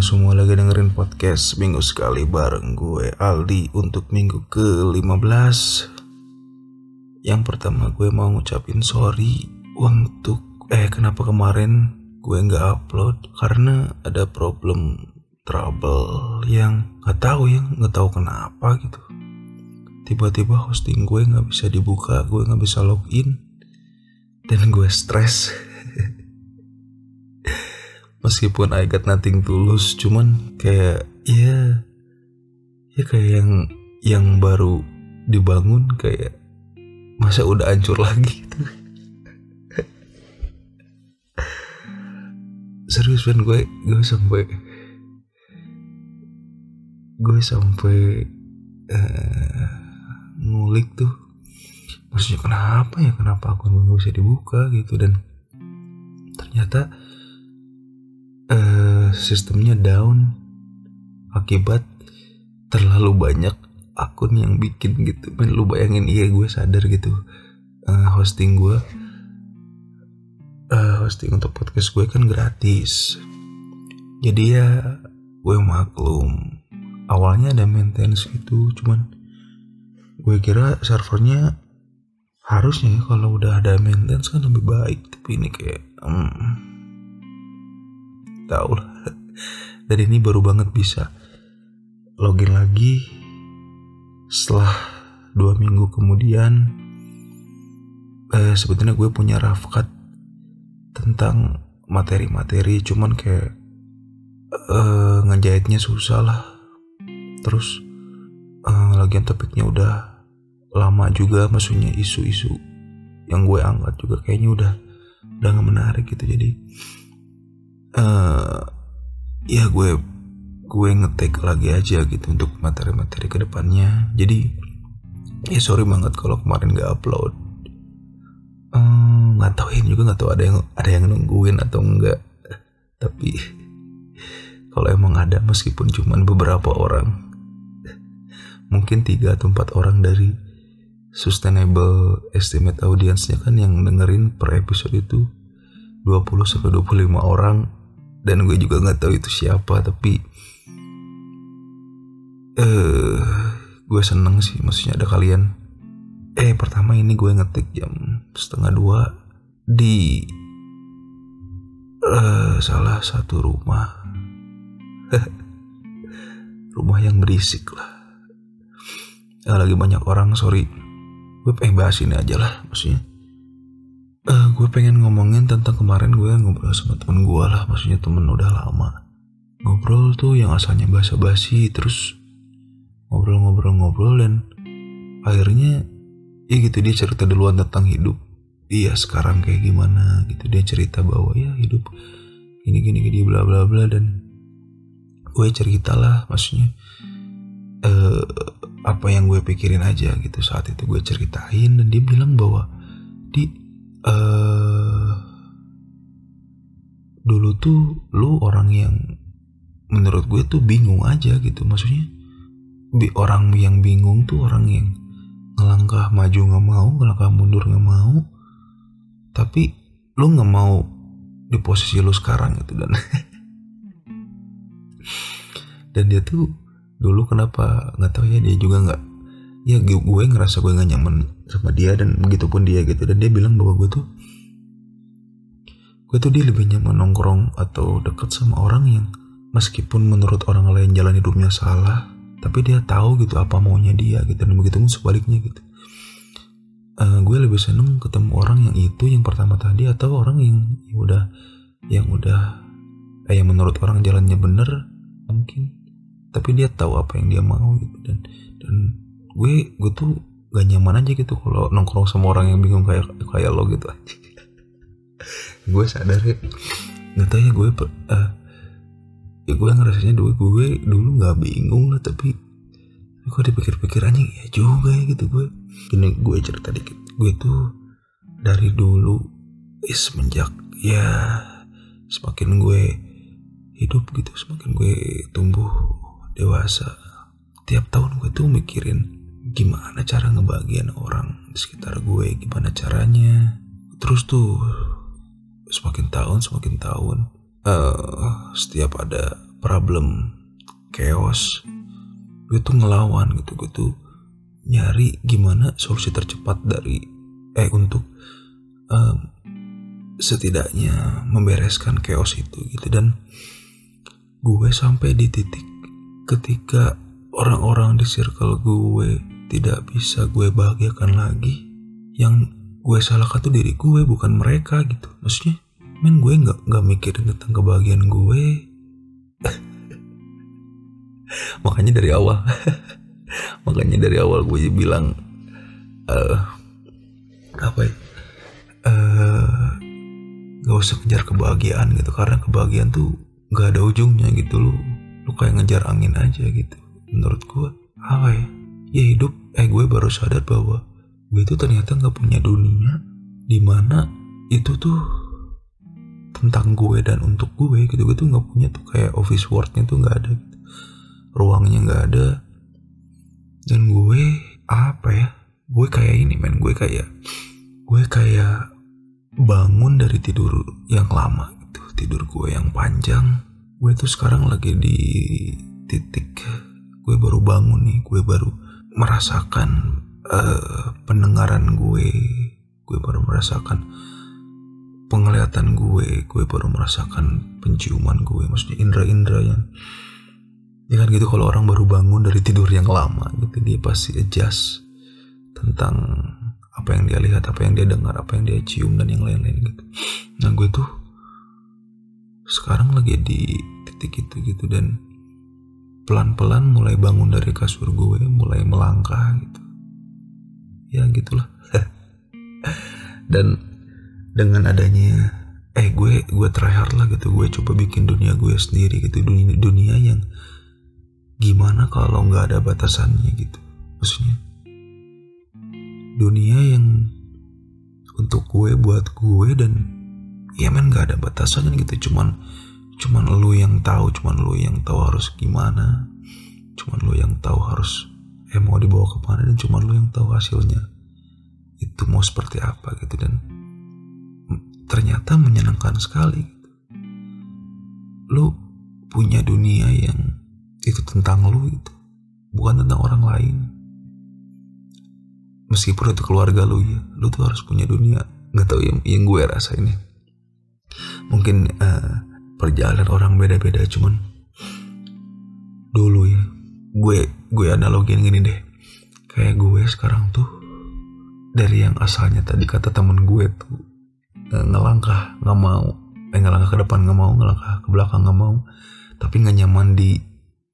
lo semua lagi dengerin podcast Minggu Sekali bareng gue Aldi untuk minggu ke-15. Yang pertama gue mau ngucapin sorry untuk kenapa kemarin gue nggak upload karena ada problem trouble yang nggak tahu kenapa gitu. Tiba-tiba hosting gue nggak bisa dibuka, gue nggak bisa login dan gue stres. Meskipun I got nothing to lose, cuman kayak ya kayak yang baru dibangun kayak masa udah hancur lagi gitu. Serius kan gue sampai ngulik tuh, maksudnya kenapa akun gue nggak bisa dibuka gitu, dan ternyata sistemnya down akibat terlalu banyak akun yang bikin gitu. Men, lu bayangin, iya gue sadar gitu, hosting untuk podcast gue kan gratis, jadi ya gue maklum. Awalnya ada maintenance gitu, cuman gue kira servernya harusnya kalau udah ada maintenance kan lebih baik, tapi ini kayak tahu lah. Dan ini baru banget bisa login lagi setelah 2 minggu kemudian. Sebenarnya gue punya rough cut tentang materi-materi, cuman kayak ngejahitnya susah lah. Terus lagian topiknya udah lama juga, maksudnya isu-isu yang gue angkat juga kayaknya udah gak menarik gitu. Jadi ya gue ngetek lagi aja gitu untuk materi-materi kedepannya. Jadi ya sorry banget kalau kemarin nggak upload. Nggak tahu ada yang nungguin atau enggak. Tapi kalau emang ada, meskipun cuman beberapa orang, mungkin 3 atau 4 orang dari sustainable estimate audience-nya kan yang dengerin per episode itu 20-25 orang. Dan gue juga nggak tahu itu siapa, tapi gue seneng sih, maksudnya ada kalian. Pertama ini gue ngetik jam 1:30 di salah satu rumah, rumah yang berisik lah, lagi banyak orang. Sorry, gue bahas ini aja lah, maksudnya. Gue pengen ngomongin tentang kemarin gue ngobrol sama temen gue lah, maksudnya temen udah lama. Ngobrol tuh yang asalnya basa-basi, terus ngobrol dan akhirnya ya gitu, dia cerita duluan tentang hidup dia sekarang kayak gimana gitu. Dia cerita bahwa ya hidup gini bla bla bla, dan gue ceritalah, maksudnya apa yang gue pikirin aja gitu saat itu gue ceritain. Dan dia bilang bahwa dulu tuh lu orang yang menurut gue tuh bingung aja gitu, maksudnya orang yang bingung tuh orang yang ngelangkah maju nggak mau, ngelangkah mundur nggak mau, tapi lu nggak mau di posisi lu sekarang gitu. Dan dan dia tuh dulu kenapa nggak tahu ya, dia juga nggak, ya gue ngerasa gue gak nyaman sama dia dan begitu pun dia gitu. Dan dia bilang bahwa gue tuh dia lebih nyaman nongkrong atau deket sama orang yang meskipun menurut orang lain jalan hidupnya salah, tapi dia tahu gitu apa maunya dia gitu. Dan begitu pun sebaliknya gitu. Gue lebih seneng ketemu orang yang itu, yang pertama tadi, atau orang yang udah yang menurut orang jalannya bener mungkin, tapi dia tahu apa yang dia mau gitu. Dan gue tuh gak nyaman aja gitu kalau nongkrong sama orang yang bingung kayak lo gitu. Gue sadar ya, nggak tahu ya, gue ngerasanya gue dulu nggak bingung lah, tapi gue dipikir-pikir anjing ya juga ya gitu. Gue cerita dikit, gue tuh dari dulu semenjak ya semakin gue hidup gitu, semakin gue tumbuh dewasa, tiap tahun gue tuh mikirin gimana cara ngebahagiain orang di sekitar gue, gimana caranya. Terus tuh semakin tahun setiap ada problem, chaos. Gue tuh ngelawan gitu, gue tuh nyari gimana solusi tercepat untuk setidaknya membereskan chaos itu gitu. Dan gue sampai di titik ketika orang-orang di circle gue tidak bisa gue bahagiakan lagi, yang gue salahkan tuh diri gue, bukan mereka gitu. Maksudnya men, gue gak mikirin tentang kebahagiaan gue. Makanya dari awal gue bilang gak usah ngejar kebahagiaan gitu, karena kebahagiaan tuh gak ada ujungnya gitu. Lu kayak ngejar angin aja gitu menurut gue. Gue baru sadar bahwa gue itu ternyata gak punya dunia dimana itu tuh tentang gue dan untuk gue gitu. Gue tuh gak punya tuh, kayak office wordnya tuh gak ada gitu. Ruangnya gak ada. Dan gue gue kayak ini men, gue kayak bangun dari tidur yang lama gitu, tidur gue yang panjang. Gue tuh sekarang lagi di titik gue baru bangun nih, gue baru merasakan pendengaran gue baru merasakan penglihatan gue baru merasakan penciuman gue, maksudnya indera-indera yang ya kan gitu. Kalau orang baru bangun dari tidur yang lama gitu, dia pasti adjust tentang apa yang dia lihat, apa yang dia dengar, apa yang dia cium, dan yang lain-lain gitu. Nah gue tuh sekarang lagi di titik itu gitu, dan pelan-pelan mulai bangun dari kasur gue, mulai melangkah gitu. Ya gitulah. Dan dengan adanya gue try hard lah gitu. Gue coba bikin dunia gue sendiri gitu, dunia yang gimana kalau gak ada batasannya gitu. Maksudnya dunia yang untuk gue, buat gue, dan ya men gak ada batasannya gitu. Cuman lu yang tahu, harus gimana, cuman lu yang tahu harus mau dibawa kemana, dan cuman lu yang tahu hasilnya itu mau seperti apa gitu. Dan ternyata menyenangkan sekali gitu. Lu punya dunia yang itu tentang lu itu, bukan tentang orang lain. Meskipun itu keluarga lu ya, lu tuh harus punya dunia. Nggak tahu yang gue rasain ya. Mungkin perjalanan orang beda-beda, cuman dulu ya gue analogin gini deh. Kayak gue sekarang tuh dari yang asalnya tadi kata temen gue tuh ngelangkah nggak mau, ngelangkah ke depan nggak mau, ngelangkah ke belakang nggak mau, tapi nggak nyaman di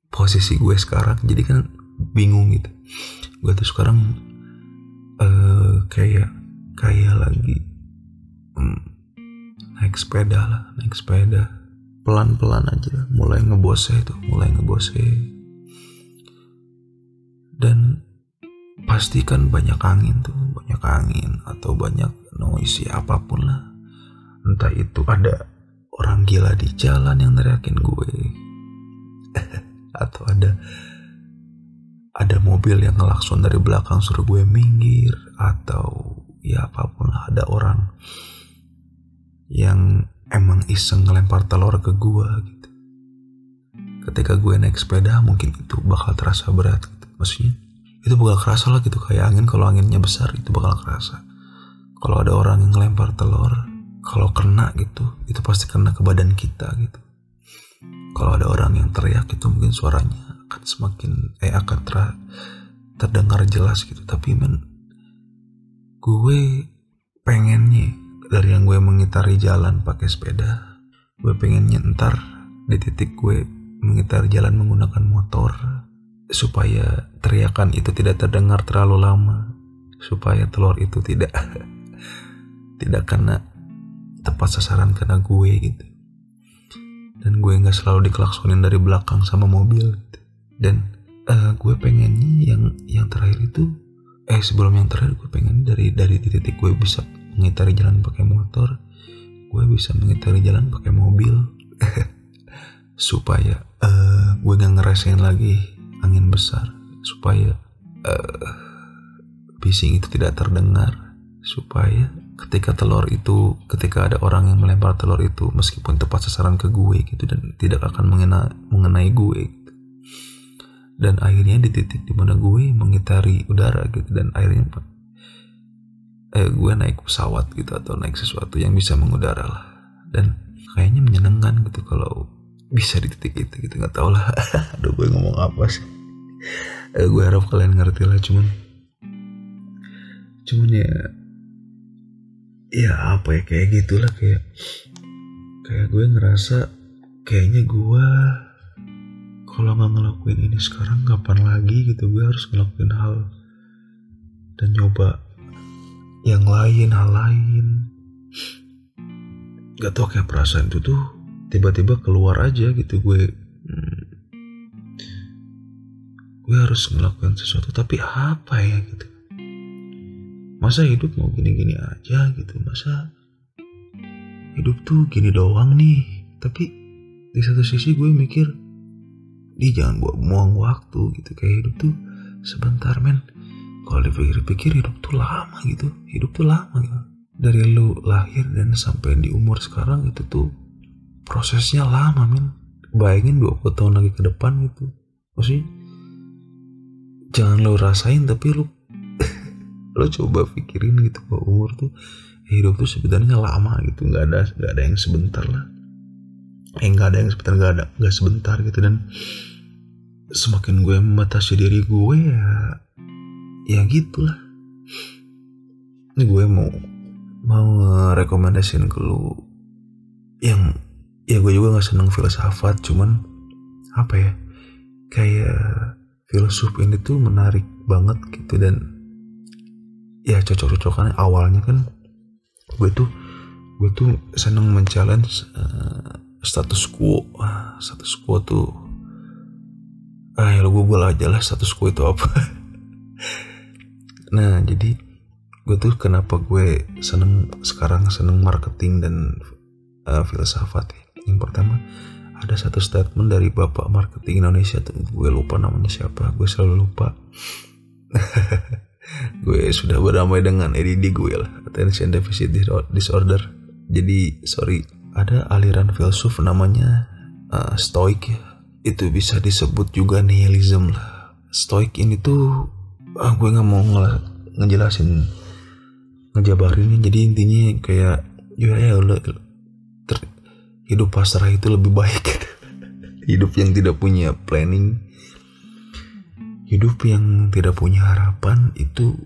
posisi gue sekarang, jadi kan bingung gitu. Gue tuh sekarang kayak lagi naik sepeda pelan-pelan aja, mulai ngebose. Dan pasti kan banyak angin atau banyak noise apapun lah, entah itu ada orang gila di jalan yang neriakin gue atau ada mobil yang ngelakson dari belakang suruh gue minggir, atau ya apapun lah, ada orang yang emang iseng ngelempar telur ke gue gitu. Ketika gue naik sepeda mungkin itu bakal terasa berat gitu. Maksudnya itu bakal kerasa lah gitu, kayak angin. Kalau anginnya besar itu bakal kerasa. Kalau ada orang yang ngelempar telur, kalau kena gitu, itu pasti kena ke badan kita gitu. Kalau ada orang yang teriak itu mungkin suaranya akan semakin terdengar jelas gitu. Tapi men, gue pengennya dari yang gue mengitari jalan pakai sepeda, gue pengen nyentar di titik gue mengitari jalan menggunakan motor, supaya teriakan itu tidak terdengar terlalu lama, supaya telur itu tidak kena tepat sasaran, kena gue gitu. Dan gue gak selalu dikelaksonin dari belakang sama mobil gitu. Dan gue pengennya yang terakhir itu sebelum yang terakhir, gue pengen dari titik gue bisa mengitari jalan pakai motor, gue bisa mengitari jalan pakai mobil supaya gue gak ngerasain lagi angin besar, supaya bising itu tidak terdengar, supaya ketika telur itu, ketika ada orang yang melempar telur itu, meskipun tepat sasaran ke gue gitu, dan tidak akan mengenai gue gitu. Dan akhirnya di titik dimana gue mengitari udara gitu, dan akhirnya gue naik pesawat gitu, atau naik sesuatu yang bisa mengudara lah. Dan kayaknya menyenangkan gitu kalau bisa di titik itu gitu, nggak tau lah. Aduh, gue ngomong apa sih? Gue harap kalian ngerti lah, cuman ya apa ya, kayak gitulah, kayak gue ngerasa kayaknya gue kalau nggak ngelakuin ini sekarang kapan lagi gitu. Gue harus ngelakuin hal dan nyoba yang lain, hal lain. Gak tau kayak perasaan itu tuh tiba-tiba keluar aja gitu. Gue harus ngelakuin sesuatu, tapi apa ya gitu. Masa hidup mau gini-gini aja gitu, masa hidup tuh gini doang nih. Tapi di satu sisi gue mikir, di jangan gue buang waktu gitu, kayak hidup tuh sebentar men. Kalau dipikir-pikir hidup tuh lama gitu, hidup tuh lama gitu. Dari lu lahir dan sampai di umur sekarang itu tuh prosesnya lama men. Bayangin 20 tahun lagi ke depan gitu, maksudnya jangan lu rasain, tapi lo coba pikirin gitu. Kalau umur tuh hidup tuh sebenarnya lama gitu, nggak ada yang sebentar lah, nggak sebentar gitu. Dan semakin gue membatasi diri gue ya gitulah. Ini gue mau rekomendasiin ke lo yang ya gue juga nggak seneng filsafat, cuman apa ya, kayak filsuf ini tuh menarik banget gitu. Dan ya cocok-cocokan awalnya kan gue tuh seneng men-challenge status quo tuh. Ya gue google aja lah status quo itu apa. Nah jadi gue tuh kenapa gue sekarang seneng marketing dan filsafat ya. Yang pertama ada satu statement dari bapak marketing Indonesia tuh, gue lupa namanya siapa, gue selalu lupa. Gue sudah berdamai dengan ADD gue lah, attention deficit disorder. Jadi sorry, ada aliran filsuf namanya stoik ya. Itu bisa disebut juga nihilism lah. Stoik ini tuh gue nggak mau ngejabarinnya. Jadi intinya kayak hidup pasrah itu lebih baik. Hidup yang tidak punya planning, hidup yang tidak punya harapan itu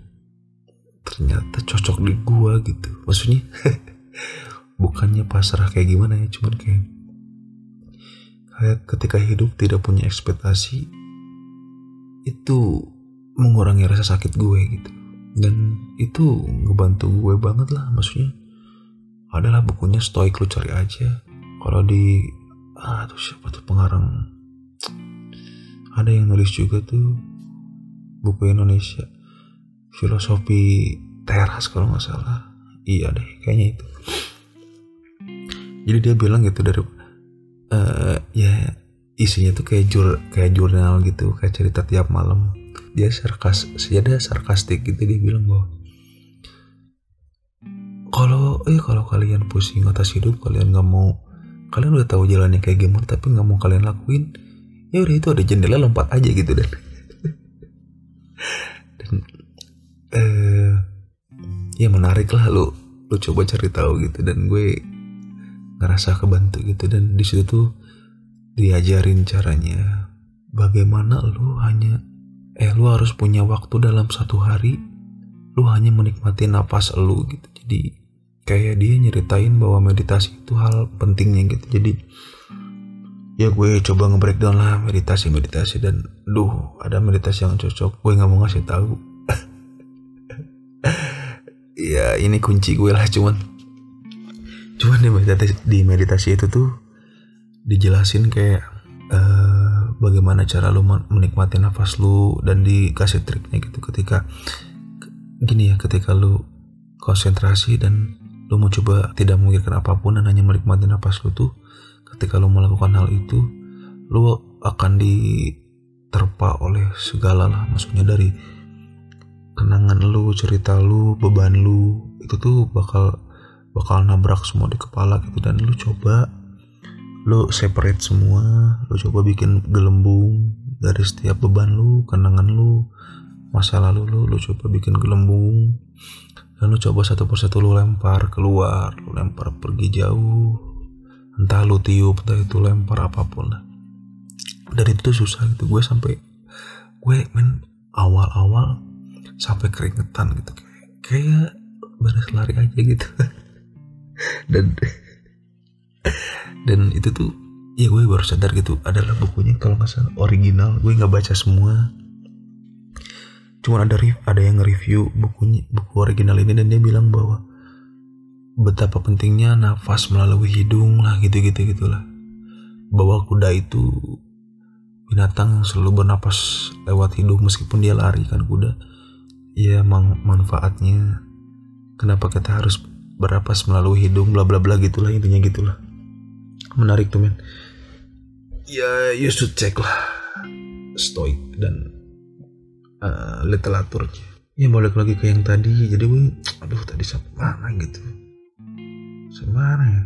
ternyata cocok di gua gitu. Maksudnya bukannya pasrah kayak gimana ya, cuman kayak ketika hidup tidak punya ekspektasi itu mengurangi rasa sakit gue gitu. Dan itu ngebantu gue banget lah, maksudnya adalah bukunya stoik, lu cari aja. Kalau di siapa tuh pengarang, ada yang nulis juga tuh buku Indonesia, filosofi teras kalau nggak salah, iya deh kayaknya itu. Jadi dia bilang gitu dari ya isinya tuh kayak jurnal gitu, kayak cerita tiap malam. Dia sarkastik gitu, dia bilang bahwa kalau kalian pusing atas hidup, kalian nggak mau, kalian udah tahu jalannya kayak gimana tapi nggak mau kalian lakuin, ya udah itu ada jendela, lompat aja gitu. Dan ya menarik lah, lu coba cari tahu gitu. Dan gue ngerasa kebantu gitu. Dan di situ tuh diajarin caranya bagaimana lu hanya lu harus punya waktu dalam satu hari lu hanya menikmati napas lu gitu. Jadi kayak dia nyeritain bahwa meditasi itu hal pentingnya gitu. Jadi ya gue coba nge-breakdown lah meditasi, dan duh ada meditasi yang cocok, gue gak mau ngasih tahu. Ya ini kunci gue lah, cuman di meditasi itu tuh dijelasin kayak bagaimana cara lu menikmati nafas lu, dan dikasih triknya gitu. Ketika gini ya, ketika lu konsentrasi dan lu mau coba tidak memikirkan apapun dan hanya menikmati nafas lu tuh, ketika lo melakukan hal itu, lo akan diterpa oleh segala lah. Maksudnya dari kenangan lu, cerita lu, beban lu itu tuh bakal nabrak semua di kepala gitu. Dan lu coba lu separate semua, lu coba bikin gelembung dari setiap beban lu, kenangan lu, masa lalu lu, lu coba bikin gelembung. Dan lu coba satu persatu lu lempar keluar, lu lempar pergi jauh, entah lu tiup, entah itu lempar apapun lah. Dari itu susah gitu, gue sampai awal-awal sampai keringetan gitu, kayak baris lari aja gitu. dan itu tuh ya gue baru sadar gitu, adalah bukunya kalau nggak salah original, gue nggak baca semua, cuman ada yang nge-review buku original ini, dan dia bilang bahwa betapa pentingnya nafas melalui hidung lah, gitu-gitu gitulah, bahwa kuda itu binatang selalu bernapas lewat hidung meskipun dia lari kan kuda ya, manfaatnya kenapa kita harus bernapas melalui hidung, bla bla bla gitulah, intinya gitulah. Menarik tuh men ya, you should check lah stoik dan literaturnya. Ya balik lagi ke yang tadi, jadi tadi sampai mana gitu, semana ya,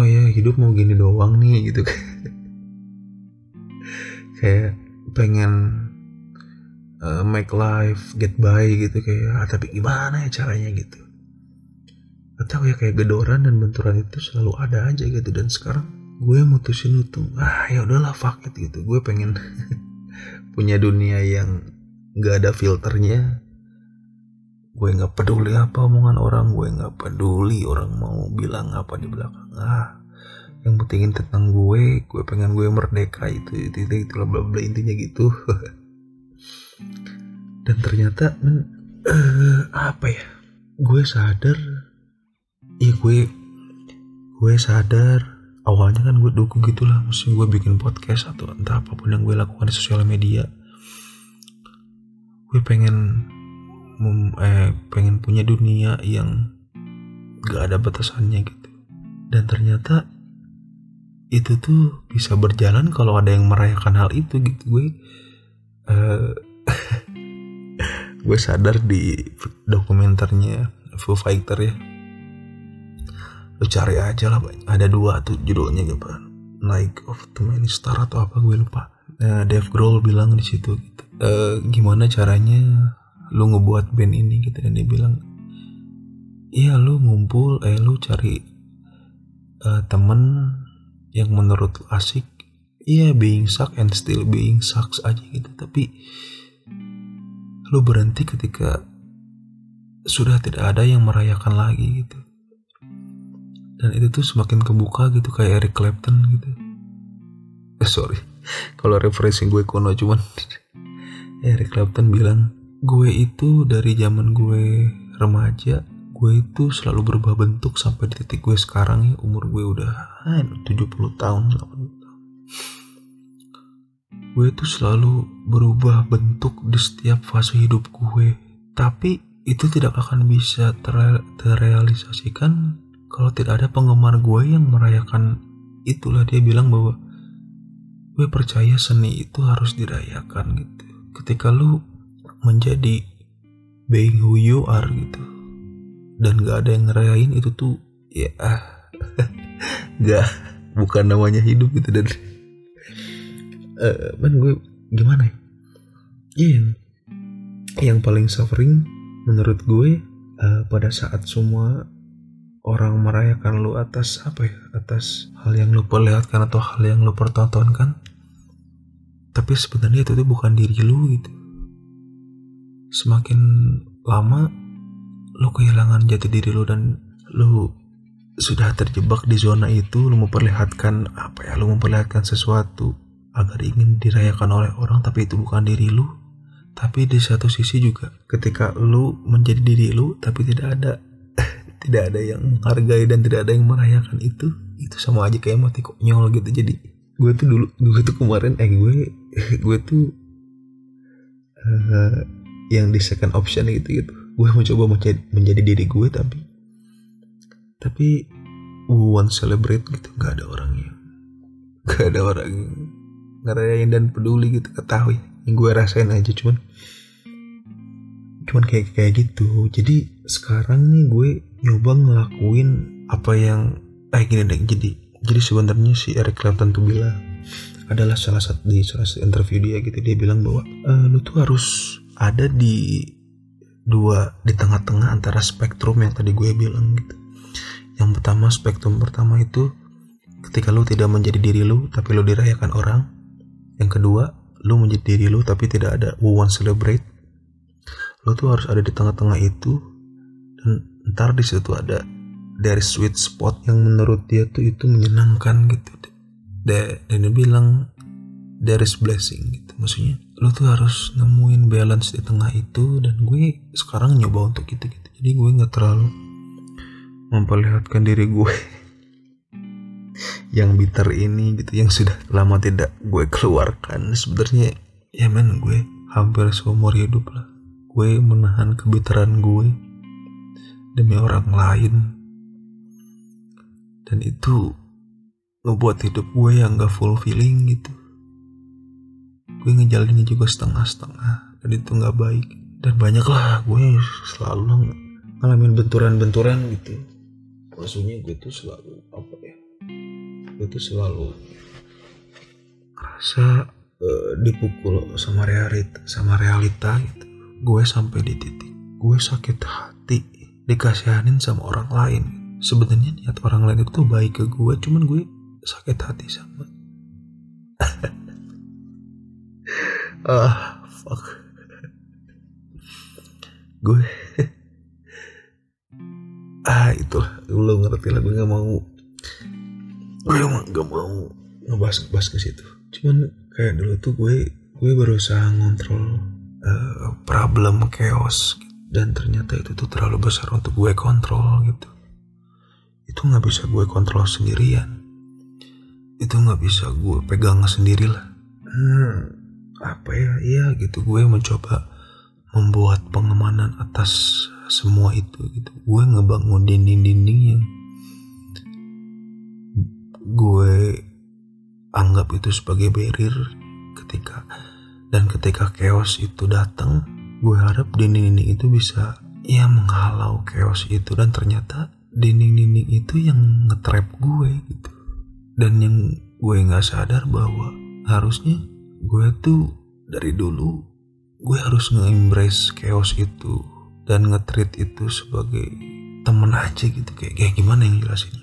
oh ya hidup mau gini doang nih gitu kan. Kayak pengen make life get by gitu, kayak tapi gimana ya caranya gitu, atau ya kayak gedoran dan benturan itu selalu ada aja gitu. Dan sekarang gue mutusin untuk ya udahlah fuck it gitu, gue pengen punya dunia yang nggak ada filternya. Gue gak peduli apa omongan orang, gue gak peduli orang mau bilang apa di belakang. Yang pentingin tentang gue pengen gue merdeka, itu bla bla intinya gitu. Dan ternyata gue sadar awalnya kan gue dukung gitulah, mesti gue bikin podcast atau entah apapun yang gue lakukan di sosial media, gue pengen punya dunia yang gak ada batasannya gitu. Dan ternyata itu tuh bisa berjalan kalau ada yang merayakan hal itu gitu. Gue sadar di dokumenternya Foo Fighter ya, lu cari aja lah, ada 2 tuh judulnya gitu, Night of the Many Star atau apa gue lupa. Dave Grohl bilang di situ gitu, gimana caranya lu ngebuat band ini gitu. Dan dia bilang iya lu ngumpul, lu cari temen yang menurut lu asik, being suck and still being sucks aja gitu. Tapi lu berhenti ketika sudah tidak ada yang merayakan lagi gitu. Dan itu tuh semakin kebuka gitu, kayak Eric Clapton gitu. Sorry kalau referensi gue kono, cuman Eric Clapton bilang, gue itu dari zaman gue remaja, gue itu selalu berubah bentuk sampai di titik gue sekarang ya, umur gue udah 70 tahun, 80 tahun. Gue itu selalu berubah bentuk di setiap fase hidup gue. Tapi itu tidak akan bisa terrealisasikan kalau tidak ada penggemar gue yang merayakan. Itulah dia bilang bahwa gue percaya seni itu harus dirayakan gitu. Ketika lu menjadi being who you are gitu, dan gak ada yang ngerayain itu tuh ya bukan namanya hidup gitu. Dan gue gimana ya, yang paling suffering menurut gue pada saat semua orang merayakan lu atas atas hal yang lu perlihatkan atau hal yang lu pertontonkan, tapi sebenarnya itu tuh bukan diri lu gitu. Semakin lama lu kehilangan jati diri lu, dan lu sudah terjebak di zona itu. Lu memperlihatkan lu memperlihatkan sesuatu agar ingin dirayakan oleh orang, tapi itu bukan diri lu. Tapi di satu sisi juga ketika lu menjadi diri lu, tapi tidak ada yang menghargai dan tidak ada yang merayakan itu sama aja kayak mati konyol gitu. Jadi gue tuh kemarin yang di second option gitu. Gue mencoba menjadi diri gue, tapi won't celebrate gitu. Gak ada orang yang ngerayain dan peduli gitu. Ketahui yang gue rasain aja, cuman cuman kayak gitu. Jadi sekarang nih gue nyoba ngelakuin apa yang gini deh. Jadi sebenarnya si Eric Clapton tuh bilang adalah salah satu interview dia gitu, dia bilang bahwa lu tuh harus ada di tengah-tengah antara spektrum yang tadi gue bilang gitu. Yang pertama, spektrum pertama itu ketika lu tidak menjadi diri lu tapi lu dirayakan orang. Yang kedua, lu menjadi diri lu tapi tidak ada "we want celebrate". Lu tuh harus ada di tengah-tengah itu, dan ntar di situ ada dari sweet spot yang menurut dia tuh itu menyenangkan gitu. Dan dia bilang there is blessing gitu, maksudnya lo tuh harus nemuin balance di tengah itu. Dan gue sekarang nyoba untuk gitu, jadi gue nggak terlalu memperlihatkan diri gue yang bitter ini gitu, yang sudah lama tidak gue keluarkan. Sebenarnya ya men, gue hampir seumur hidup lah gue menahan kebitteran gue demi orang lain, dan itu ngebuat hidup gue yang gak fulfilling gitu. Gue ngejalaninnya juga setengah-setengah, dan itu gak baik. Dan banyak lah gue selalu ngalamin benturan-benturan gitu. Maksudnya gue tuh selalu gue tuh selalu ngerasa dipukul sama realita gitu. Gue sampai di titik gue sakit hati dikasihanin sama orang lain. Sebenarnya niat orang lain itu baik ke gue, cuman gue sakit hati sama fuck gue itulah, lo ngerti lah. Gue gak mau ngebahas ke situ. Cuman kayak dulu tuh gue berusaha ngontrol problem chaos, dan ternyata itu tuh terlalu besar untuk gue kontrol gitu. Itu gak bisa gue kontrol sendirian, itu nggak bisa gue pegang sendirilah. Gitu gue mencoba membuat pengemanan atas semua itu gitu. Gue ngebangun dinding-dinding yang gue anggap itu sebagai barrier. Ketika chaos itu datang, gue harap dinding-dinding itu bisa menghalau chaos itu. Dan ternyata dinding-dinding itu yang nge-trap gue gitu. Dan yang gue gak sadar bahwa harusnya gue tuh dari dulu gue harus nge-embrace chaos itu dan nge-treat itu sebagai temen aja gitu. Kayak gimana yang jelasinnya,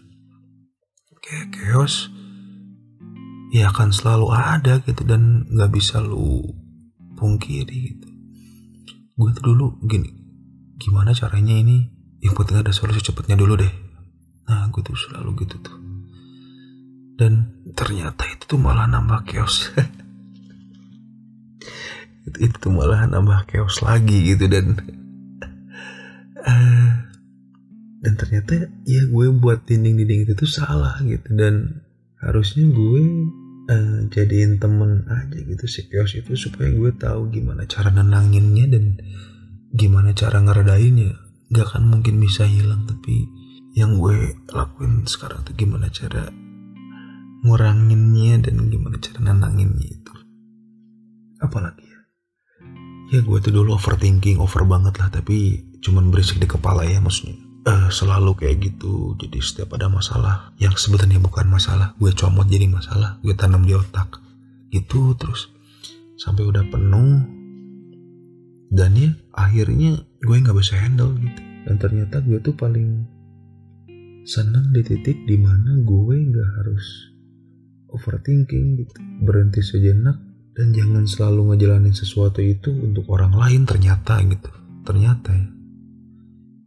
kayak chaos ya akan selalu ada gitu, dan gak bisa lu pungkiri gitu. Gue tuh dulu gini, gimana caranya ini, yang penting ada solusi cepetnya dulu deh. Nah gue tuh selalu gitu tuh, dan ternyata itu tuh malah nambah chaos. itu malah nambah chaos lagi gitu. Dan ternyata ya gue buat dinding-dinding itu tuh salah gitu. Dan harusnya gue jadiin temen aja gitu si chaos itu, supaya gue tahu gimana cara nenanginnya dan gimana cara ngeredainnya. Gak akan mungkin bisa hilang, tapi yang gue lakuin sekarang tuh gimana cara nguranginnya dan gimana cara nenanginnya itu. Apalagi ya gue tuh dulu overthinking, over banget lah, tapi cuman berisik di kepala ya, maksudnya selalu kayak gitu. Jadi setiap ada masalah yang sebenarnya bukan masalah, gue comot jadi masalah, gue tanam di otak gitu terus sampai udah penuh. Dan ya akhirnya gue nggak bisa handle gitu. Dan ternyata gue tuh paling senang di titik dimana gue nggak harus overthinking gitu. Berhenti sejenak dan jangan selalu ngejalanin sesuatu itu untuk orang lain ternyata gitu. Ternyata ya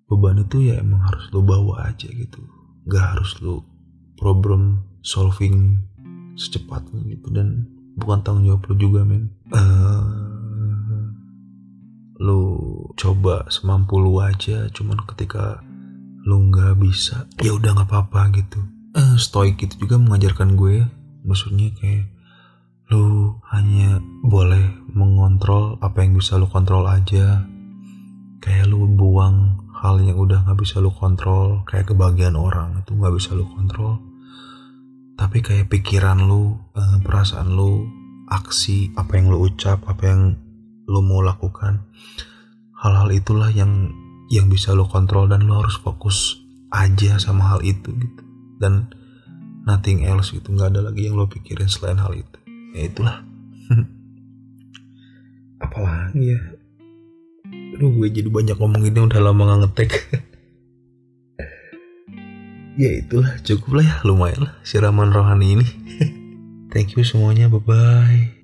beban itu ya emang harus lo bawa aja gitu, gak harus lo problem solving secepatnya gitu. Dan bukan tanggung jawab lo juga men, lo coba semampu lo aja. Cuman ketika lo gak bisa ya udah gak apa-apa gitu. Stoik itu juga mengajarkan gue, maksudnya kayak lu hanya boleh mengontrol apa yang bisa lu kontrol aja. Kayak lu buang hal yang udah gak bisa lu kontrol, kayak kebahagiaan orang itu gak bisa lu kontrol, tapi kayak pikiran lu, perasaan lu, aksi, apa yang lu ucap, apa yang lu mau lakukan, hal-hal itulah yang bisa lo kontrol, dan lo harus fokus aja sama hal itu gitu, dan nothing else gitu, nggak ada lagi yang lo pikirin selain hal itu. Ya itulah. Apalagi ya, aduh gue jadi banyak ngomong ini, udah lama nggak ngetek. Ya itulah, cukup lah ya, lumayan lah siraman rohani ini. Thank you semuanya, bye bye.